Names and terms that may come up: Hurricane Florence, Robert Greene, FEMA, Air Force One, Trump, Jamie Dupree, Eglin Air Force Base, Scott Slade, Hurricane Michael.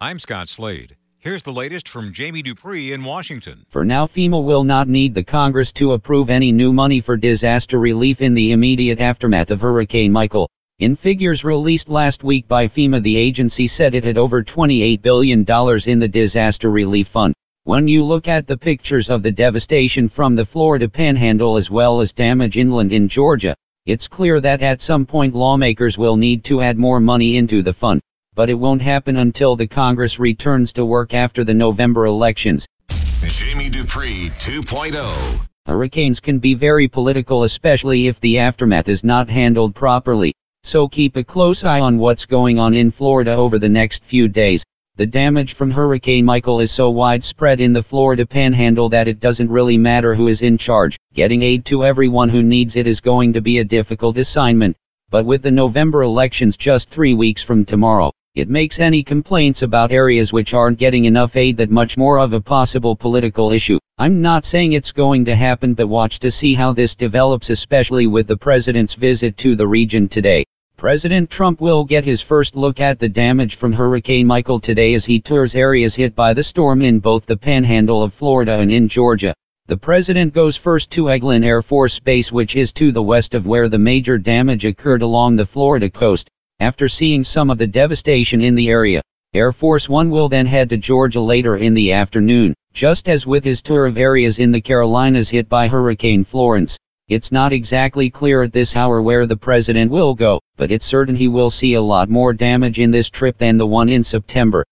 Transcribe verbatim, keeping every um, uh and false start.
I'm Scott Slade. Here's the latest from Jamie Dupree in Washington. For now, FEMA will not need the Congress to approve any new money for disaster relief in the immediate aftermath of Hurricane Michael. In figures released last week by FEMA, the agency said it had over twenty-eight billion dollars in the disaster relief fund. When you look at the pictures of the devastation from the Florida panhandle as well as damage inland in Georgia, it's clear that at some point lawmakers will need to add more money into the fund. But it won't happen until the Congress returns to work after the November elections. Jamie Dupree two point oh. Hurricanes can be very political, especially if the aftermath is not handled properly. So keep a close eye on what's going on in Florida over the next few days. The damage from Hurricane Michael is so widespread in the Florida panhandle that it doesn't really matter who is in charge. Getting aid to everyone who needs it is going to be a difficult assignment. But with the November elections just three weeks from tomorrow, it makes any complaints about areas which aren't getting enough aid that much more of a possible political issue. I'm not saying it's going to happen, but watch to see how this develops, especially with the president's visit to the region today. President Trump will get his first look at the damage from Hurricane Michael today as he tours areas hit by the storm in both the panhandle of Florida and in Georgia. The president goes first to Eglin Air Force Base, which is to the west of where the major damage occurred along the Florida coast. After seeing some of the devastation in the area, Air Force One will then head to Georgia later in the afternoon. Just as with his tour of areas in the Carolinas hit by Hurricane Florence, it's not exactly clear at this hour where the president will go, but it's certain he will see a lot more damage in this trip than the one in September.